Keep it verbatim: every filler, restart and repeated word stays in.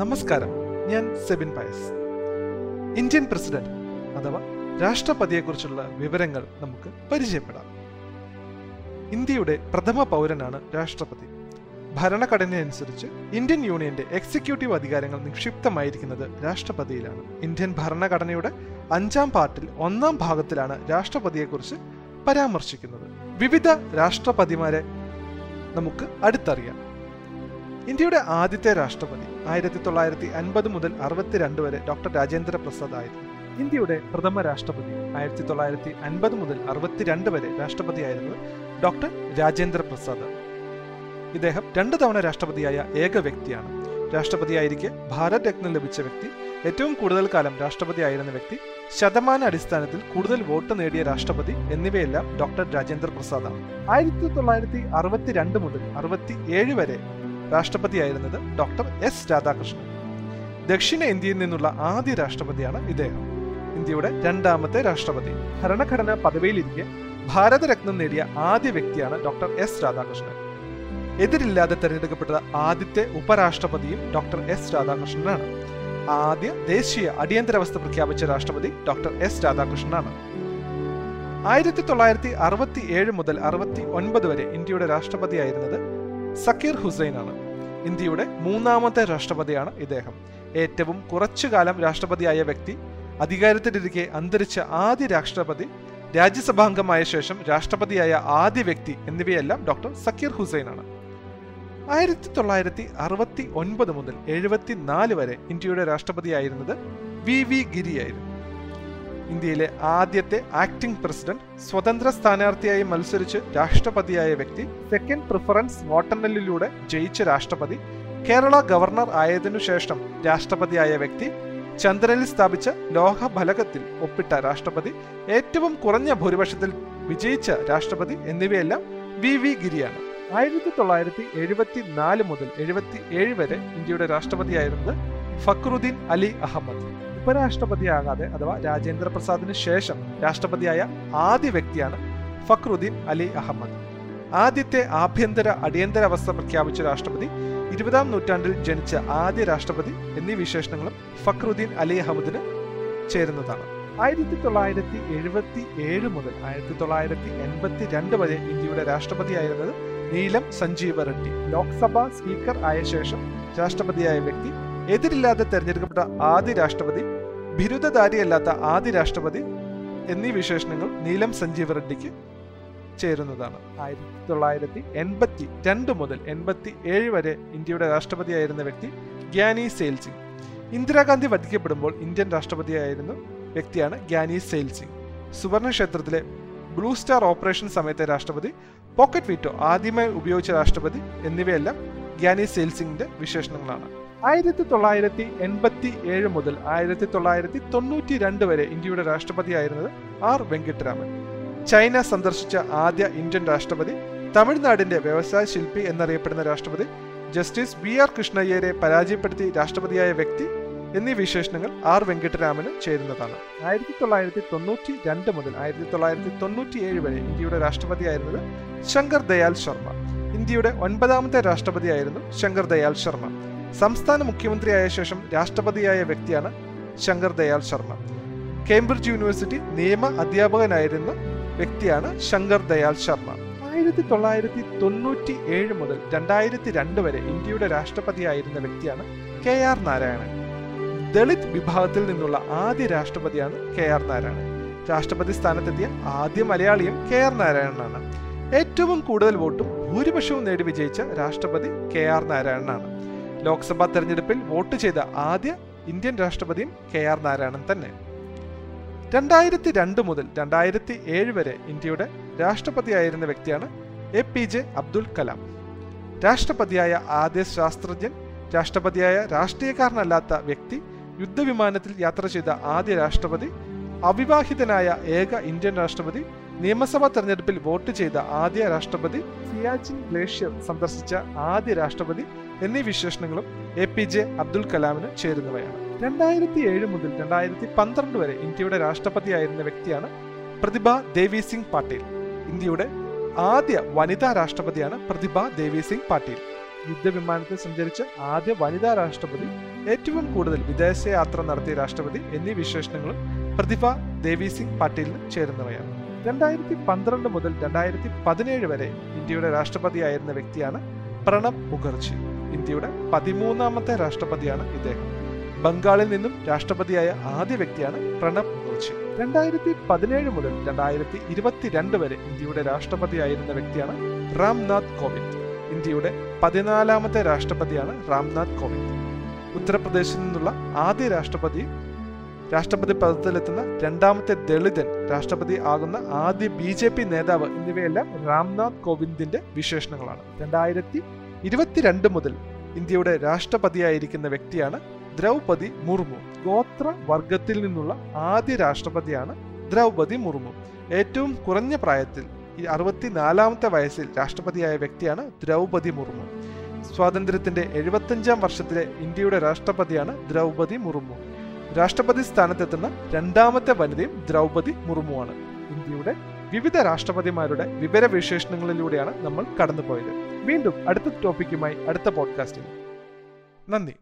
നമസ്കാരം, ഞാൻ Sebin Pius. Indian president അഥവാ രാഷ്ട്രപതിയെക്കുറിച്ചുള്ള വിവരങ്ങൾ നമുക്ക് പരിചയപ്പെടാം. ഇന്ത്യയുടെ പ്രഥമ പൗരനാണ് രാഷ്ട്രപതി. ഭരണഘടനയനുസരിച്ച് ഇന്ത്യൻ യൂണിയന്റെ എക്സിക്യൂട്ടീവ് അധികാരങ്ങൾ നിക്ഷിപ്തമായിരിക്കുന്നത് രാഷ്ട്രപതിയിലാണ്. ഇന്ത്യൻ ഭരണഘടനയുടെ അഞ്ചാം പാർട്ടിൽ ഒന്നാം ഭാഗത്തിലാണ് രാഷ്ട്രപതിയെക്കുറിച്ച് പരാമർശിക്കുന്നത്. വിവിധ രാഷ്ട്രപതിമാരെ നമുക്ക് അടുത്തറിയാം. ഇന്ത്യയുടെ ആദ്യത്തെ രാഷ്ട്രപതി ആയിരത്തി തൊള്ളായിരത്തി അൻപത് മുതൽ അറുപത്തിരണ്ട് വരെ ഡോക്ടർ രാജേന്ദ്ര പ്രസാദ് ആയിരുന്നു. ഇന്ത്യയുടെ പ്രഥമ രാഷ്ട്രപതി ആയിരത്തി തൊള്ളായിരത്തി അൻപത് മുതൽ അറുപത്തിരണ്ട് വരെ രാഷ്ട്രപതിയായിരുന്നു ഡോക്ടർ രാജേന്ദ്ര പ്രസാദ്. ഇദ്ദേഹം രണ്ടു തവണ രാഷ്ട്രപതിയായ ഏക വ്യക്തിയാണ്. രാഷ്ട്രപതിയായിരിക്കെ ഭാരത് രത്ന ലഭിച്ച വ്യക്തി, ഏറ്റവും കൂടുതൽ കാലം രാഷ്ട്രപതിയായിരുന്ന വ്യക്തി, ശതമാന അടിസ്ഥാനത്തിൽ കൂടുതൽ വോട്ട് നേടിയ രാഷ്ട്രപതി എന്നിവയെല്ലാം ഡോക്ടർ രാജേന്ദ്ര പ്രസാദാണ്. ആയിരത്തി തൊള്ളായിരത്തി അറുപത്തിരണ്ട് മുതൽ അറുപത്തി ഏഴ് വരെ രാഷ്ട്രപതിയായിരുന്നത് ഡോക്ടർ എസ് രാധാകൃഷ്ണൻ. ദക്ഷിണ ഇന്ത്യയിൽ നിന്നുള്ള ആദ്യ രാഷ്ട്രപതിയാണ് ഇദ്ദേഹം. ഇന്ത്യയുടെ രണ്ടാമത്തെ രാഷ്ട്രപതി, ഭരണഘടനാ പദവിയിലിരിക്കെ ഭാരതരത്നം നേടിയ ആദ്യ വ്യക്തിയാണ് ഡോക്ടർ എസ് രാധാകൃഷ്ണൻ. എതിരില്ലാതെ തെരഞ്ഞെടുക്കപ്പെട്ട ആദ്യത്തെ ഉപരാഷ്ട്രപതിയും ഡോക്ടർ എസ് രാധാകൃഷ്ണനാണ്. ആദ്യ ദേശീയ അടിയന്തരാവസ്ഥ പ്രഖ്യാപിച്ച രാഷ്ട്രപതി ഡോക്ടർ എസ് രാധാകൃഷ്ണനാണ്. ആയിരത്തി തൊള്ളായിരത്തി അറുപത്തി ഏഴ് മുതൽ അറുപത്തി ഒൻപത് വരെ ഇന്ത്യയുടെ രാഷ്ട്രപതിയായിരുന്നത് സക്കീർ ഹുസൈൻ ആണ്. ഇന്ത്യയുടെ മൂന്നാമത്തെ രാഷ്ട്രപതിയാണ് ഇദ്ദേഹം. ഏറ്റവും കുറച്ചു കാലം രാഷ്ട്രപതിയായ വ്യക്തി, അധികാരത്തിലിരിക്കെ അന്തരിച്ച ആദ്യ രാഷ്ട്രപതി, രാജ്യസഭാംഗമായ ശേഷം രാഷ്ട്രപതിയായ ആദ്യ വ്യക്തി എന്നിവയെല്ലാം ഡോക്ടർ സക്കീർ ഹുസൈൻ ആണ്. ആയിരത്തി തൊള്ളായിരത്തി അറുപത്തി ഒൻപത് മുതൽ എഴുപത്തി നാല് വരെ ഇന്ത്യയുടെ രാഷ്ട്രപതിയായിരുന്നത് വി വി ഗിരി ആയിരുന്നു. ഇന്ത്യയിലെ ആദ്യത്തെ ആക്ടിംഗ് പ്രസിഡന്റ്, സ്വതന്ത്ര സ്ഥാനാർത്ഥിയായി മത്സരിച്ച് രാഷ്ട്രപതിയായ വ്യക്തി, സെക്കൻഡ് പ്രിഫറൻസ് വോട്ടെണ്ണലിലൂടെ ജയിച്ച രാഷ്ട്രപതി, കേരള ഗവർണർ ആയതിനു ശേഷം രാഷ്ട്രപതിയായ വ്യക്തി, ചന്ദ്രനിൽ സ്ഥാപിച്ച ലോഹ ഫലകത്തിൽ ഒപ്പിട്ട രാഷ്ട്രപതി, ഏറ്റവും കുറഞ്ഞ ഭൂരിപക്ഷത്തിൽ വിജയിച്ച രാഷ്ട്രപതി എന്നിവയെല്ലാം വി വി ഗിരിയാണ്. ആയിരത്തി തൊള്ളായിരത്തി എഴുപത്തി നാല് മുതൽ എഴുപത്തി ഏഴ് വരെ ഇന്ത്യയുടെ രാഷ്ട്രപതിയായിരുന്നത് ഫഖ്റുദ്ദീൻ അലി അഹമ്മദ്. ഉപരാഷ്ട്രപതിയാകാതെ അഥവാ രാജേന്ദ്ര പ്രസാദിന് ശേഷം രാഷ്ട്രപതിയായ ആദ്യ വ്യക്തിയാണ് ഫഖ്റുദ്ദീൻ അലി അഹമ്മദ്. ആദ്യത്തെ ആഭ്യന്തര അടിയന്തരാവസ്ഥ പ്രഖ്യാപിച്ച രാഷ്ട്രപതി, ഇരുപതാം നൂറ്റാണ്ടിൽ ജനിച്ച ആദ്യ രാഷ്ട്രപതി എന്നീ വിശേഷണങ്ങളും ഫഖ്റുദ്ദീൻ അലി അഹമ്മദിന് ചേരുന്നതാണ്. ആയിരത്തി തൊള്ളായിരത്തി എഴുപത്തി ഏഴ് മുതൽ ആയിരത്തി തൊള്ളായിരത്തി എൺപത്തി രണ്ട് വരെ ഇന്ത്യയുടെ രാഷ്ട്രപതിയായിരുന്നത് നീലം സഞ്ജീവ റെഡ്ഡി. ലോക്സഭാ സ്പീക്കർ ആയ ശേഷം രാഷ്ട്രപതിയായ വ്യക്തി, എതിരില്ലാതെ തെരഞ്ഞെടുക്കപ്പെട്ട ആദ്യ രാഷ്ട്രപതി, ബിരുദധാരിയല്ലാത്ത ആദ്യ രാഷ്ട്രപതി എന്നീ വിശേഷണങ്ങൾ നീലം സഞ്ജീവ റെഡ്ഡിക്ക് ചേരുന്നതാണ്. ആയിരത്തി തൊള്ളായിരത്തി എൺപത്തി രണ്ട് മുതൽ എൺപത്തി ഏഴ് വരെ ഇന്ത്യയുടെ രാഷ്ട്രപതിയായിരുന്ന വ്യക്തി ഗ്യാനി സെയിൽ സിംഗ്. ഇന്ദിരാഗാന്ധി വധിക്കപ്പെടുമ്പോൾ ഇന്ത്യൻ രാഷ്ട്രപതിയായിരുന്ന വ്യക്തിയാണ് ഗ്യാനി സെയിൽ സിംഗ്. സുവർണക്ഷേത്രത്തിലെ ബ്ലൂ സ്റ്റാർ ഓപ്പറേഷൻ സമയത്തെ രാഷ്ട്രപതി, പോക്കറ്റ് വീറ്റോ ആദ്യമായി ഉപയോഗിച്ച രാഷ്ട്രപതി എന്നിവയെല്ലാം ഗ്യാനി സെയിൽ സിംഗിന്റെ വിശേഷണങ്ങളാണ്. ആയിരത്തി തൊള്ളായിരത്തി എൺപത്തി ഏഴ് മുതൽ ആയിരത്തി തൊള്ളായിരത്തി തൊണ്ണൂറ്റി രണ്ട് വരെ ഇന്ത്യയുടെ രാഷ്ട്രപതിയായിരുന്നത് ആർ വെങ്കട്ടരാമൻ. ചൈന സന്ദർശിച്ച ആദ്യ ഇന്ത്യൻ രാഷ്ട്രപതി, തമിഴ്നാടിന്റെ വ്യവസായ ശില്പി എന്നറിയപ്പെടുന്ന രാഷ്ട്രപതി, ജസ്റ്റിസ് വി ആർ കൃഷ്ണയ്യരെ പരാജയപ്പെടുത്തി രാഷ്ട്രപതിയായ വ്യക്തി എന്നീ വിശേഷണങ്ങൾ ആർ വെങ്കട്ടരാമന് ചേരുന്നതാണ്. ആയിരത്തി തൊള്ളായിരത്തി തൊണ്ണൂറ്റി രണ്ട് മുതൽ ആയിരത്തി തൊള്ളായിരത്തി തൊണ്ണൂറ്റി ഏഴ് വരെ ഇന്ത്യയുടെ രാഷ്ട്രപതിയായിരുന്നത് ശങ്കർ ദയാൽ ശർമ്മ. ഇന്ത്യയുടെ ഒൻപതാമത്തെ രാഷ്ട്രപതിയായിരുന്നു ശങ്കർ ദയാൽ ശർമ്മ. സംസ്ഥാന മുഖ്യമന്ത്രിയായ ശേഷം രാഷ്ട്രപതിയായ വ്യക്തിയാണ് ശങ്കർ ദയാൽ ശർമ്മ. കേംബ്രിഡ്ജ് യൂണിവേഴ്സിറ്റി നിയമ അധ്യാപകനായിരുന്ന വ്യക്തിയാണ് ശങ്കർ ദയാൽ ശർമ്മ. ആയിരത്തി തൊള്ളായിരത്തി തൊണ്ണൂറ്റി ഏഴ് മുതൽ രണ്ടായിരത്തി രണ്ട് വരെ ഇന്ത്യയുടെ രാഷ്ട്രപതിയായിരുന്ന വ്യക്തിയാണ് കെ ആർ നാരായണൻ. ദളിത് വിഭാഗത്തിൽ നിന്നുള്ള ആദ്യ രാഷ്ട്രപതിയാണ് കെ ആർ നാരായണൻ. രാഷ്ട്രപതി സ്ഥാനത്തെത്തിയ ആദ്യ മലയാളിയും കെ ആർ നാരായണനാണ്. ഏറ്റവും കൂടുതൽ വോട്ടും ഭൂരിപക്ഷവും നേടി വിജയിച്ച രാഷ്ട്രപതി കെ ആർ നാരായണനാണ്. ലോക്സഭാ തെരഞ്ഞെടുപ്പിൽ വോട്ട് ചെയ്ത ആദ്യ ഇന്ത്യൻ രാഷ്ട്രപതിയും കെ ആർ നാരായണൻ തന്നെ. രണ്ടായിരത്തി രണ്ട് മുതൽ രണ്ടായിരത്തി ഏഴ് വരെ ഇന്ത്യയുടെ രാഷ്ട്രപതിയായിരുന്ന വ്യക്തിയാണ് A P J Abdul Kalam. രാഷ്ട്രപതിയായ ആദ്യ ശാസ്ത്രജ്ഞൻ, രാഷ്ട്രപതിയായ രാഷ്ട്രീയക്കാരനല്ലാത്ത വ്യക്തി, യുദ്ധവിമാനത്തിൽ യാത്ര ചെയ്ത ആദ്യ രാഷ്ട്രപതി, അവിവാഹിതനായ ഏക ഇന്ത്യൻ രാഷ്ട്രപതി, നിയമസഭാ തെരഞ്ഞെടുപ്പിൽ വോട്ട് ചെയ്ത ആദ്യ രാഷ്ട്രപതി, സിയാച്ചിൻ ഗ്ലേഷ്യർ സന്ദർശിച്ച ആദ്യ രാഷ്ട്രപതി എന്നീ വിശേഷണങ്ങളും എ പി ജെ അബ്ദുൽ കലാമിന് ചേരുന്നവയാണ്. രണ്ടായിരത്തി ഏഴ് മുതൽ രണ്ടായിരത്തി പന്ത്രണ്ട് വരെ ഇന്ത്യയുടെ രാഷ്ട്രപതിയായിരുന്ന വ്യക്തിയാണ് പ്രതിഭ ദേവിസിംഗ് പാട്ടീൽ. ഇന്ത്യയുടെ ആദ്യ വനിതാ രാഷ്ട്രപതിയാണ് പ്രതിഭ ദേവിസിംഗ് പാട്ടീൽ. യുദ്ധവിമാനത്തിൽ സഞ്ചരിച്ച ആദ്യ വനിതാ രാഷ്ട്രപതി, ഏറ്റവും കൂടുതൽ വിദേശയാത്ര നടത്തിയ രാഷ്ട്രപതി എന്നീ വിശേഷണങ്ങളും പ്രതിഭ ദേവിസിംഗ് പാട്ടീലിന് ചേരുന്നവയാണ്. രണ്ടായിരത്തി പന്ത്രണ്ട് മുതൽ രണ്ടായിരത്തി പതിനേഴ് വരെ ഇന്ത്യയുടെ രാഷ്ട്രപതിയായിരുന്ന വ്യക്തിയാണ് പ്രണബ് മുഖർജി. ഇന്ത്യയുടെ പതിമൂന്നാമത്തെ രാഷ്ട്രപതിയാണ് ഇദ്ദേഹം. ബംഗാളിൽ നിന്നും രാഷ്ട്രപതിയായ ആദ്യ വ്യക്തിയാണ് പ്രണബ് മുഖർജി. രണ്ടായിരത്തി പതിനേഴ് മുതൽ രണ്ടായിരത്തി ഇരുപത്തിരണ്ട് വരെ ഇന്ത്യയുടെ രാഷ്ട്രപതിയായിരുന്ന വ്യക്തിയാണ് രാംനാഥ് കോവിന്ദ്. ഇന്ത്യയുടെ പതിനാലാമത്തെ രാഷ്ട്രപതിയാണ് രാംനാഥ് കോവിന്ദ്. ഉത്തർപ്രദേശിൽ നിന്നുള്ള ആദ്യ രാഷ്ട്രപതി രാഷ്ട്രപതി പദത്തിലെത്തുന്ന രണ്ടാമത്തെ ദളിതൻ, രാഷ്ട്രപതി ആകുന്ന ആദ്യ ബി ജെ പി നേതാവ് എന്നിവയെല്ലാം രാംനാഥ് കോവിന്ദിന്റെ വിശേഷണങ്ങളാണ്. രണ്ടായിരത്തി ഇരുപത്തിരണ്ട് മുതൽ ഇന്ത്യയുടെ രാഷ്ട്രപതിയായിരിക്കുന്ന വ്യക്തിയാണ് ദ്രൗപദി മുർമു. ഗോത്ര വർഗത്തിൽ നിന്നുള്ള ആദ്യ രാഷ്ട്രപതിയാണ് ദ്രൗപദി മുർമു. ഏറ്റവും കുറഞ്ഞ പ്രായത്തിൽ ഈ അറുപത്തിനാലാമത്തെ വയസ്സിൽ രാഷ്ട്രപതിയായ വ്യക്തിയാണ് ദ്രൗപദി മുർമു. സ്വാതന്ത്ര്യത്തിന്റെ എഴുപത്തഞ്ചാം വർഷത്തിലെ ഇന്ത്യയുടെ രാഷ്ട്രപതിയാണ് ദ്രൗപദി മുർമു. രാഷ്ട്രപതി സ്ഥാനത്തെത്തുന്ന രണ്ടാമത്തെ വനിതയും ദ്രൗപദി മുർമുവാണ്. ഇന്ത്യയുടെ വിവിധ രാഷ്ട്രപതിമാരുടെ വിവര വിശേഷണങ്ങളിലൂടെയാണ് നമ്മൾ കടന്നുപോയത്. വീണ്ടും അടുത്ത ടോപ്പിക്കുമായി അടുത്ത പോഡ്കാസ്റ്റിൽ. നന്ദി.